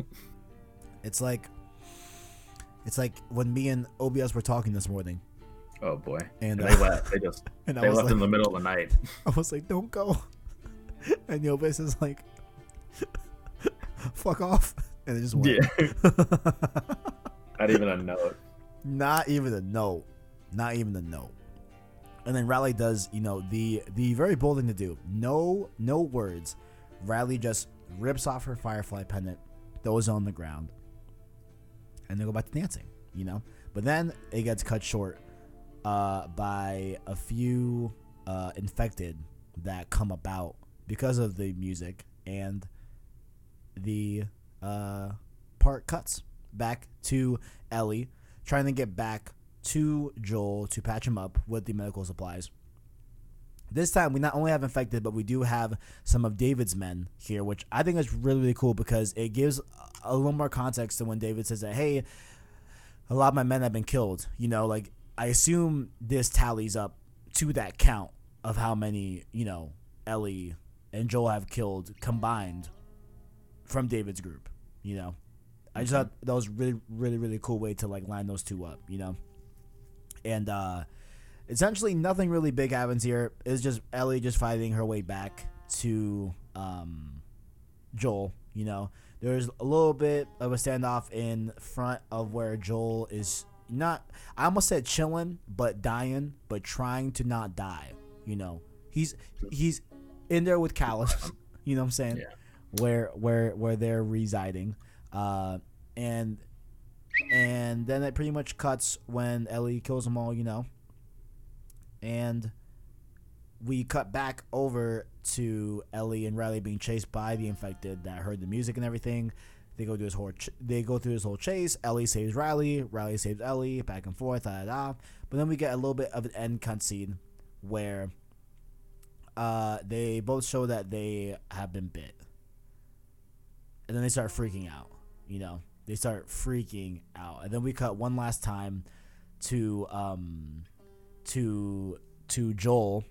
It's like it's like when me and O B S were talking this morning. Oh boy. And, and uh, they left. They just and they left like, in the middle of the night. I was like, don't go. And the O B S is like, fuck off. And they just went. Yeah. Not even a note. Not even a note. Not even a note. And then Riley does, you know, the the very bold thing to do. No, no words. Riley just rips off her Firefly pendant, throws it on the ground, and they go back to dancing, you know. But then it gets cut short uh, by a few uh, infected that come about because of the music, and the uh, part cuts back to Ellie trying to get back to Joel to patch him up with the medical supplies. This time we not only have infected, but we do have some of David's men here, which I think is really, really cool because it gives a little more context to when David says that, hey, a lot of my men have been killed. You know, like, I assume this tallies up to that count of how many, you know, Ellie and Joel have killed combined from David's group, you know. I just thought that was really, really, really cool way to, like, line those two up, you know. And uh, essentially nothing really big happens here. It's just Ellie just fighting her way back to um, Joel, you know. There's a little bit of a standoff in front of where Joel is not, I almost said chilling, but dying, but trying to not die, you know. He's he's in there with Callus, you know what I'm saying, yeah. where, where, where they're residing. Uh, and And then it pretty much cuts when Ellie kills them all, you know. And we cut back over to Ellie and Riley being chased by the infected that heard the music and everything. They go through his whole ch- they go through his whole chase. Ellie saves Riley. Riley saves Ellie. Back and forth. Da da da. But then we get a little bit of an end cutscene where uh, they both show that they have been bit, and then they start freaking out. You know, they start freaking out, and then we cut one last time to um to to Joel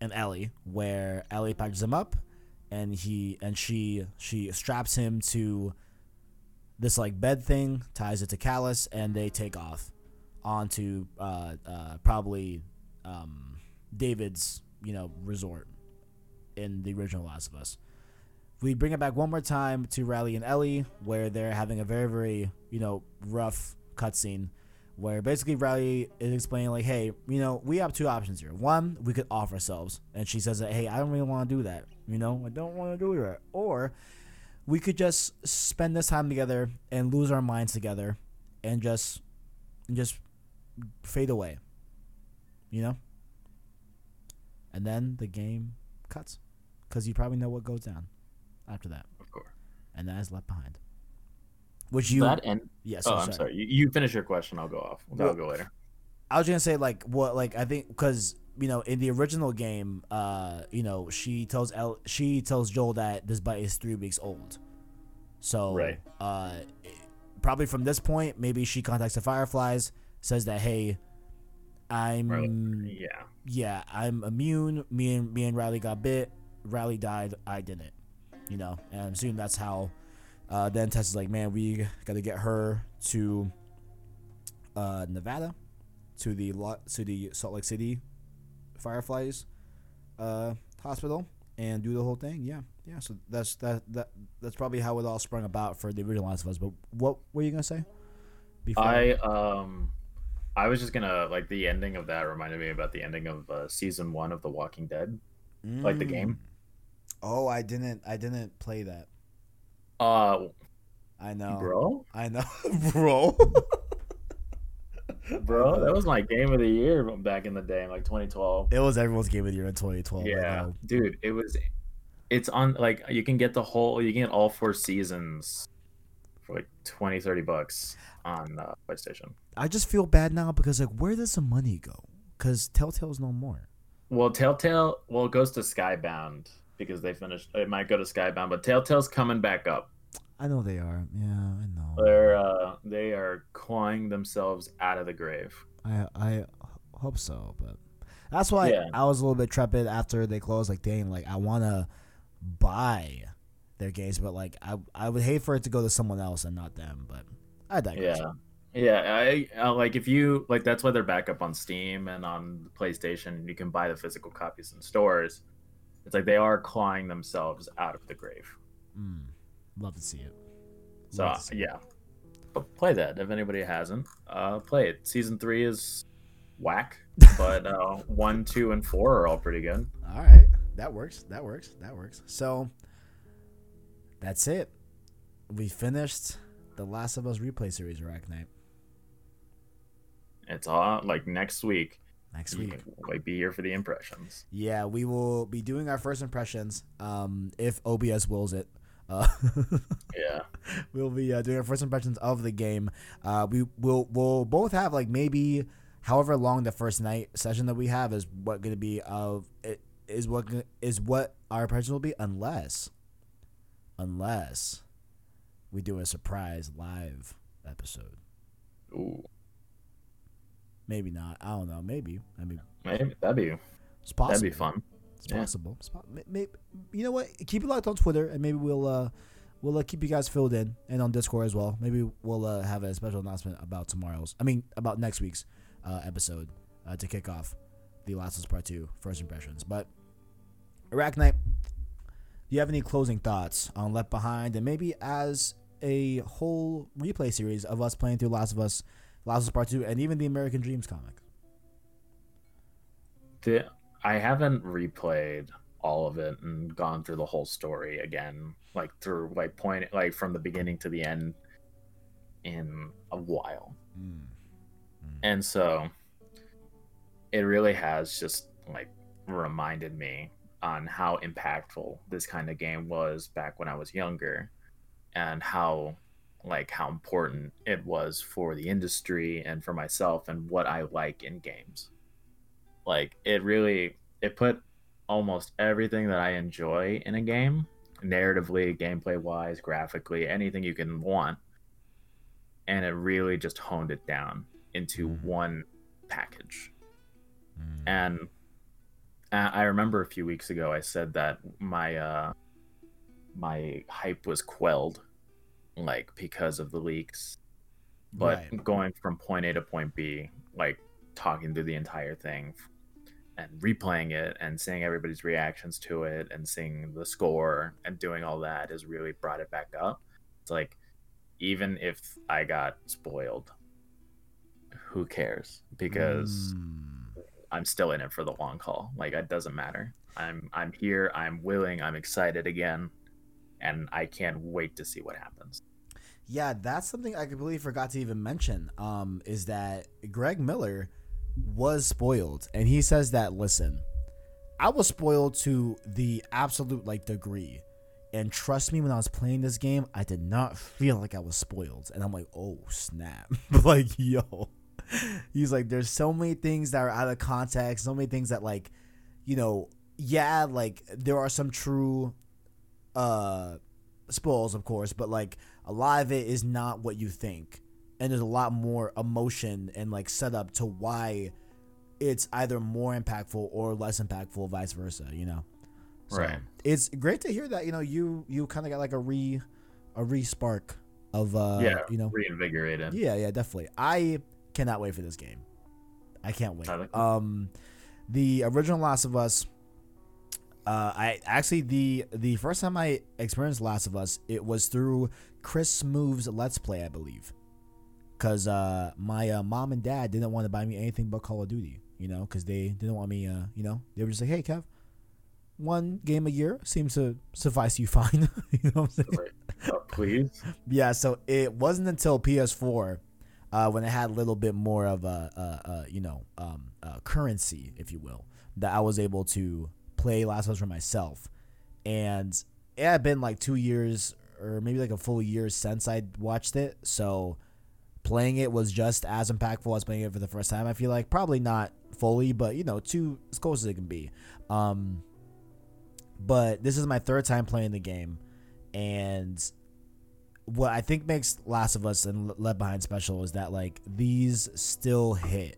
and Ellie, where Ellie packs him up. And he and she she straps him to this like bed thing, ties it to Callus, and they take off onto uh, uh, probably um, David's, you know, resort in the original Last of Us. We bring it back one more time to Riley and Ellie, where they're having a very very you know rough cutscene, where basically Riley is explaining like, hey, you know, we have two options here. One, we could off ourselves, and she says that, hey, I don't really want to do that. You know, I don't want to do that. Or we could just spend this time together and lose our minds together, and just, and just fade away. You know. And then the game cuts, because you probably know what goes down after that. Of course. And that is Left Behind. Which you that end? Yes. Oh, I'm sorry. I'm sorry. You, you finish your question. I'll go off. I'll well, go later. I was gonna say like what like I think because you know in the original game, uh, you know she tells El- she tells Joel that this bite is three weeks old, so right. Uh, probably from this point, maybe she contacts the Fireflies, says that hey, I'm Riley. yeah yeah I'm immune. Me and me and Riley got bit. Riley died. I didn't. You know, and I'm assuming that's how. Uh, then Tessa's like, man, we got to get her to uh, Nevada, to the Lo- to the Salt Lake City Fireflies uh, hospital and do the whole thing. Yeah, yeah. So that's that, that that's probably how it all sprung about for the original Last of Us. But what were you gonna say? Before? I um I was just gonna like the ending of that reminded me about the ending of uh, season one of The Walking Dead, mm. like the game. Oh, I didn't I didn't play that. Uh, I know, bro. I know, bro. Bro, that was my game of the year back in the day, like twenty twelve. It was everyone's game of the year in twenty twelve. Yeah, dude, it was. It's on like you can get the whole, you can get all four seasons for like twenty, thirty bucks on uh, PlayStation. I just feel bad now because like where does the money go? Because Telltale's no more. Well, Telltale, well, it goes to Skybound. Because they finished, it might go to Skybound, but Telltale's coming back up. I know they are. Yeah, I know. They're uh, they are clawing themselves out of the grave. I I hope so, but that's why yeah. I, I was a little bit trepid after they closed. Like, dang, like I want to buy their games, but like I I would hate for it to go to someone else and not them. But I digress. Yeah, yeah. I, I like if you like that's why they're back up on Steam and on PlayStation. You can buy the physical copies in stores. It's like they are clawing themselves out of the grave. Mm, love to see it. So uh, see yeah, it. But play that if anybody hasn't. Uh, play it. Season three is whack, but uh, one, two, and four are all pretty good. All right, that works. That works. That works. So that's it. We finished the Last of Us replay series, Arachne. It's all like next week. Next week, might be here for the impressions. Yeah, we will be doing our first impressions, um, if O B S wills it. Uh, yeah, we'll be uh, doing our first impressions of the game. Uh, we will we'll both have like maybe however long the first night session that we have is what going to be of it is what is what our impressions will be unless unless we do a surprise live episode. Ooh. Maybe not. I don't know. Maybe. I mean, maybe that'd be. It's possible. That'd be fun. It's yeah. possible. It's po- maybe, you know what? Keep it locked on Twitter, and maybe we'll uh, we'll uh, keep you guys filled in, and on Discord as well. Maybe we'll uh, have a special announcement about tomorrow's. I mean, about next week's uh, episode uh, to kick off the Last of Us Part Two first impressions. But Arachne, do you have any closing thoughts on Left Behind, and maybe as a whole replay series of us playing through Last of Us? Last of Us Part Two, and even the American Dreams comic. The, I haven't replayed all of it and gone through the whole story again, like through like point, like from the beginning to the end. in a while. Mm. Mm. And so it really has just like reminded me on how impactful this kind of game was back when I was younger, and how like how important it was for the industry and for myself and what I like in games. Like it really, it put almost everything that I enjoy in a game, narratively, gameplay wise, graphically, anything you can want. And it really just honed it down into mm. one package. Mm. And I remember a few weeks ago, I said that my, uh, my hype was quelled, like because of the leaks, but right. going from point A to point B, like talking through the entire thing and replaying it and seeing everybody's reactions to it and seeing the score and doing all that has really brought it back up. It's like, even if I got spoiled, who cares? Because mm. I'm still in it for the long haul. Like, it doesn't matter. I'm I'm here, I'm willing, I'm excited again, and I can't wait to see what happens. Yeah, that's something I completely forgot to even mention, um, is that Greg Miller was spoiled, and he says that, listen, I was spoiled to the absolute, like, degree, and trust me, when I was playing this game, I did not feel like I was spoiled, and I'm like, oh, snap. Like, yo. He's like, there's so many things that are out of context, so many things that, like, you know, yeah, like, there are some true uh, spoils, of course, but, like, a lot of it is not what you think. And there's a lot more emotion and, like, setup to why it's either more impactful or less impactful, vice versa, you know? So right. It's great to hear that, you know, you you kind of got, like, a re a re-spark of, uh, yeah, you know. Reinvigorated. Yeah, yeah, definitely. I... cannot wait for this game. I can't wait. Um, the original Last of Us. Uh, I actually the the first time I experienced Last of Us, it was through Chris Move's Let's Play, I believe, because uh, my uh, mom and dad didn't want to buy me anything but Call of Duty. You know, because they didn't want me. Uh, you know, they were just like, "Hey, Kev, one game a year seems to suffice you fine." You know what I'm saying? Right. Uh, please. Yeah. So it wasn't until P S four. Uh, when it had a little bit more of a, a, a you know, um, a currency, if you will, that I was able to play Last of Us for myself. And it had been like two years or maybe like a full year since I watched it. So playing it was just as impactful as playing it for the first time, I feel like. Probably not fully, but, you know, two as close as it can be. Um, but this is my third time playing the game. And what I think makes Last of Us and Left Behind special is that, like, these still hit,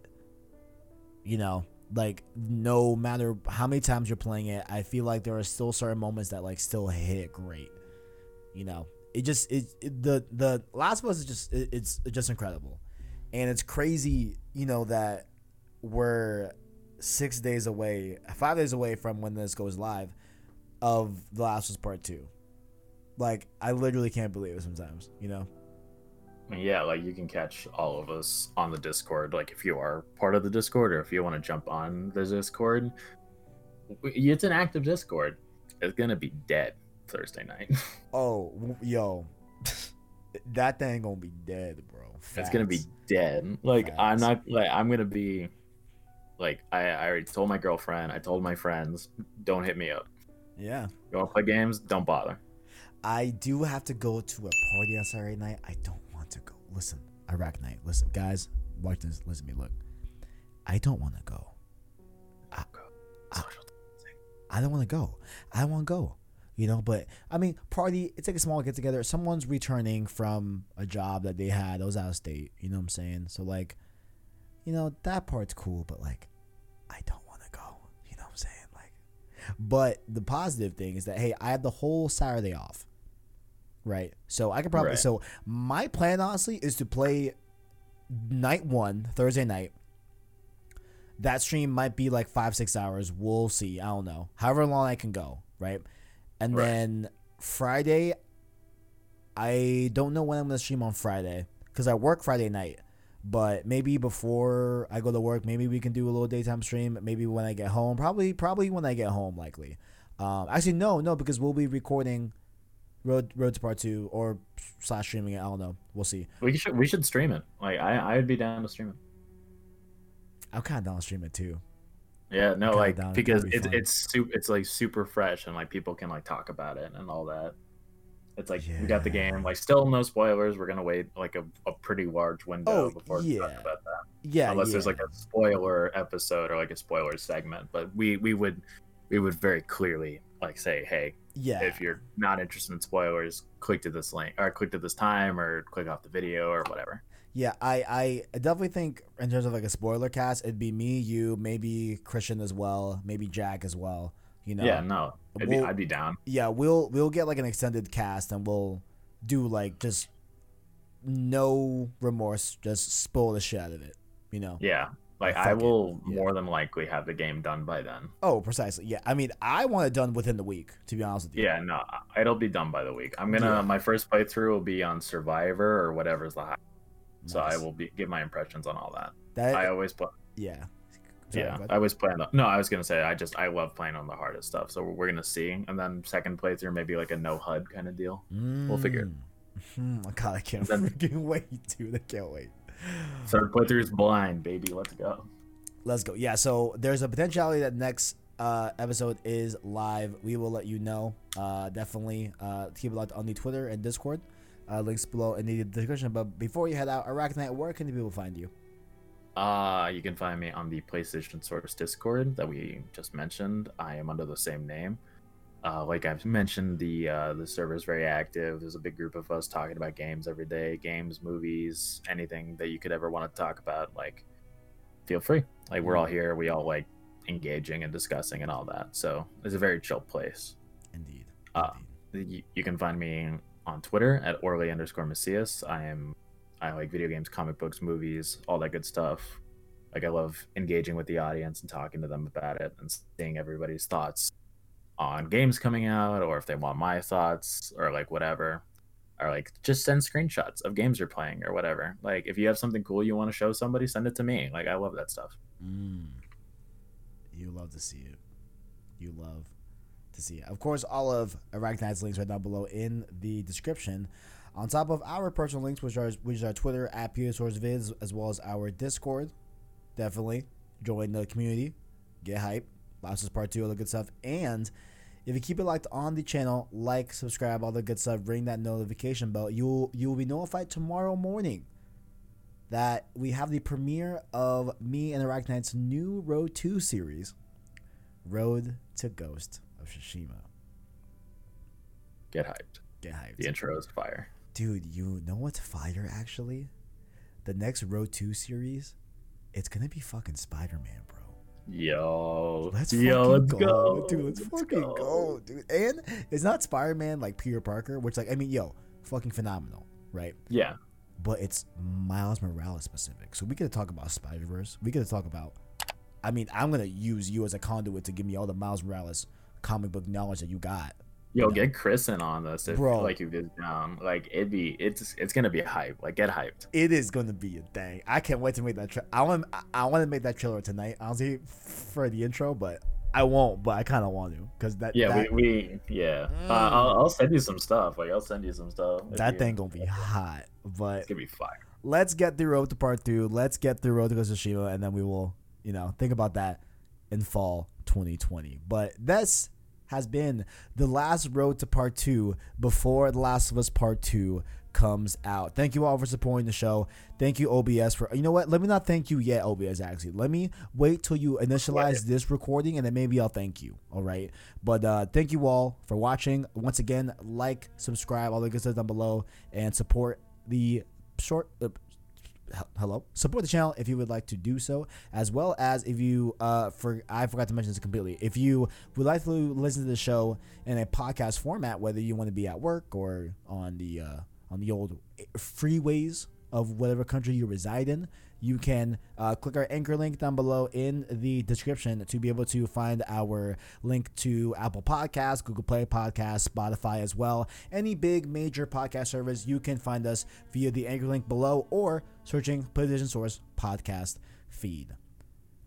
you know, like, no matter how many times you're playing it, I feel like there are still certain moments that, like, still hit great, you know. It just it, it the the Last of Us is just it, it's just incredible, and it's crazy, you know, that we're six days away, five days away from when this goes live of The Last of Us Part Two. Like, I literally can't believe it sometimes, you know? Yeah, like, you can catch all of us on the Discord. Like, if you are part of the Discord or if you want to jump on the Discord, it's an active Discord. It's going to be dead Thursday night. Oh, yo. That thing going to be dead, bro. Facts. It's going to be dead. Like, Facts. I'm not, like, I'm going to be, like, I, I already told my girlfriend, I told my friends, don't hit me up. Yeah. You want to play games? Don't bother. I do have to go to a party on Saturday night. I don't want to go. Listen, Arachne. Listen, guys, watch this. Listen to me. Look, I don't want to go. I, I, I don't want to go. I don't want to go. You know, but I mean, party. It's like a small get together. Someone's returning from a job that they had. That was out of state. You know what I'm saying? So, like, you know, that part's cool. But, like, I don't want to go. You know what I'm saying? But the positive thing is that, hey, I have the whole Saturday off, right? So I could probably right. – so my plan, honestly, is to play night one, Thursday night. That stream might be like five, six hours. We'll see. I don't know. However long I can go, right? And right. then Friday, I don't know when I'm going to stream on Friday because I work Friday night. But maybe before I go to work, maybe we can do a little daytime stream. Maybe when I get home, probably, probably when I get home, likely. Um, actually, no, no, because we'll be recording. Road Road to Part Two or slash streaming it. I don't know. We'll see. We should we should stream it. Like I I would be down to stream it. I'm kind of down to stream it too. Yeah, no, like down, because be it's it's super it's like super fresh and like people can like talk about it and all that. It's like yeah. we got the game, like still no spoilers. We're gonna wait like a, a pretty large window oh, before yeah. we talk about that. Yeah, unless yeah. there's like a spoiler episode or like a spoiler segment, but we we would we would very clearly like say, hey, yeah, if you're not interested in spoilers, click to this link or click to this time or click off the video or whatever. Yeah, I, I definitely think in terms of like a spoiler cast, it'd be me, you, maybe Christian as well, maybe Jack as well. You know, yeah, no, I'd be, we'll, I'd be down. Yeah, we'll we'll get like an extended cast and we'll do like just no remorse, just spoil the shit out of it. You know. Yeah, like Fuck I will it. more yeah. than likely have the game done by then. Oh, precisely. Yeah, I mean, I want it done within the week. To be honest with you. Yeah, no, it'll be done by the week. I'm gonna yeah. my first playthrough will be on Survivor or whatever's the high. Nice. So I will be give my impressions on all that. That I always play. Yeah. Sorry, yeah, I was playing. The, no, I was gonna say I just I love playing on the hardest stuff. So we're gonna see, and then second playthrough maybe like a no H U D kind of deal. Mm. We'll figure. Mm. Oh God, I can't then, freaking wait, dude! I can't wait. Third playthrough is blind, baby. Let's go. Let's go. Yeah. So there's a potentiality that next uh, episode is live. We will let you know. Uh, definitely uh, keep it locked on the Twitter and Discord. Uh, links below in the description. But before you head out, Arachne, where can the people find you? Uh, you can find me on the PlayStation Source Discord that we just mentioned. I am under the same name. Uh, like I've mentioned, the uh, the server is very active. There's a big group of us talking about games every day, games, movies, anything that you could ever want to talk about. Like, feel free. Like we're all here. We all like engaging and discussing and all that. So it's a very chill place. Indeed. Uh, Indeed. You, you can find me on Twitter at Orly underscore Macias. I am. I like video games, comic books, movies, all that good stuff. Like I love engaging with the audience and talking to them about it and seeing everybody's thoughts on games coming out, or if they want my thoughts or like whatever, or like just send screenshots of games you're playing or whatever. Like if you have something cool you want to show somebody, send it to me. Like I love that stuff. Mm. You love to see it. You love to see it. Of course, all of Arachne's links right down below in the description. On top of our personal links, which are which are Twitter at PSourceVids, as well as our Discord. Definitely join the community, get hype. Last of Us Part Two, all the good stuff. And if you keep it locked on the channel, like, subscribe, all the good stuff. Ring that notification bell. You will you will be notified tomorrow morning that we have the premiere of me and Arachnite's new Road Two series, Road to Ghost of Tsushima. Get hyped. Get hyped. The intro is fire. Dude, you know what's fire, actually? The next Road two series, it's going to be fucking Spider-Man, bro. Yo. Let's Yo, fucking let's go. go. Dude, let's, let's fucking go. go, dude. And it's not Spider-Man like Peter Parker, which, like, I mean, yo, fucking phenomenal, right? Yeah. But it's Miles Morales specific. So we get to talk about Spider-Verse. We get to talk about, I mean, I'm going to use you as a conduit to give me all the Miles Morales comic book knowledge that you got. Yo, get Chris in on this if Bro. like you did um like it'd be it's it's gonna be hype. Like get hyped. It is gonna be a thing. I can't wait to make that tra- I want I wanna make that trailer tonight, honestly, for the intro, but I won't, but I kinda want to. Cause that Yeah, that, we, we yeah. Mm. Uh, I'll I'll send you some stuff. Like I'll send you some stuff. That you, thing gonna be hot. But it's gonna be fire. Let's get through Road to Part Two. Let's get through Road to Ghost of Tsushima, and then we will, you know, think about that in fall twenty twenty. But that's has been the last Road to Part Two before The Last of Us Part Two comes out. Thank you all for supporting the show. Thank you, O B S, for, you know what? Let me not thank you yet, O B S, actually. Let me wait till you initialize this recording, and then maybe I'll thank you, all right? But uh, thank you all for watching. Once again, like, subscribe, all the good stuff down below, and support the short... Uh, hello support the channel if you would like to do so, as well as if you uh for I forgot to mention this completely, if you would like to listen to the show in a podcast format, whether you want to be at work or on the uh on the old freeways of whatever country you reside in, you can uh click our Anchor link down below in the description to be able to find our link to Apple Podcasts, Google Play Podcasts, Spotify, as well any big major podcast service. You can find us via the Anchor link below, or searching PlayStation Source podcast feed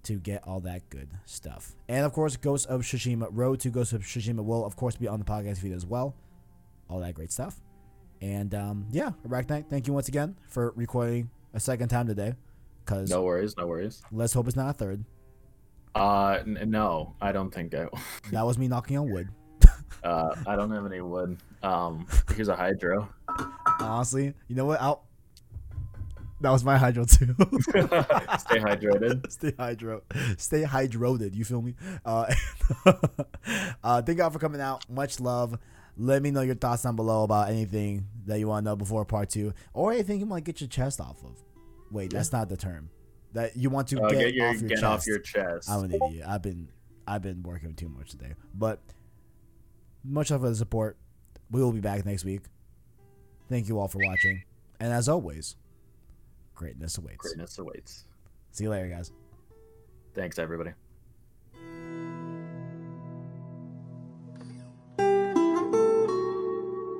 to get all that good stuff. And of course, Ghost of Tsushima, Road to Ghost of Tsushima will of course be on the podcast feed as well. all that great stuff. And um, yeah, Arachne, thank you once again for recording a second time today. Cause no worries, no worries. Let's hope it's not a third. Uh, n- no, I don't think I will. That was me knocking on wood. uh, I don't have any wood. Um, here's a hydro. Honestly, you know what? I'll. That was my hydro too. Stay hydrated. Stay hydro. Stay hydrated. You feel me? Uh, uh, thank y'all for coming out. Much love. Let me know your thoughts down below about anything that you want to know before part two, or anything you want to get your chest off of. Wait, that's not the term. That you want to oh, get, get your, off your get chest. off your chest. I'm an idiot. I've been I've been working too much today. But much love for the support. We will be back next week. Thank you all for watching, and as always, greatness awaits. Greatness awaits. See you later, guys. Thanks, everybody.